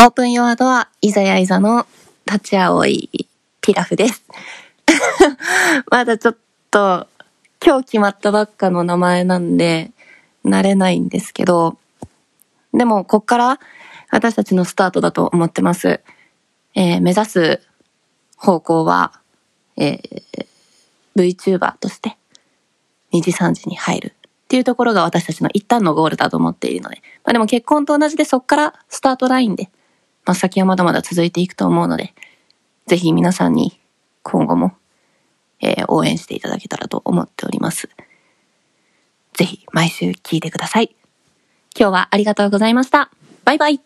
オープンヨアドア、いざやいざの立ち葵ピラフです。まだちょっと今日決まったばっかの名前なんで慣れないんですけど、でもこっから私たちのスタートだと思ってます。目指す方向は、VTuber として2時3時に入るっていうところが私たちの一旦のゴールだと思っているので、まあでも結婚と同じでそっからスタートラインで、まあ先はまだまだ続いていくと思うので、ぜひ皆さんに今後も、応援していただけたらと思っております。ぜひ毎週聞いてください。今日はありがとうございました。バイバイ。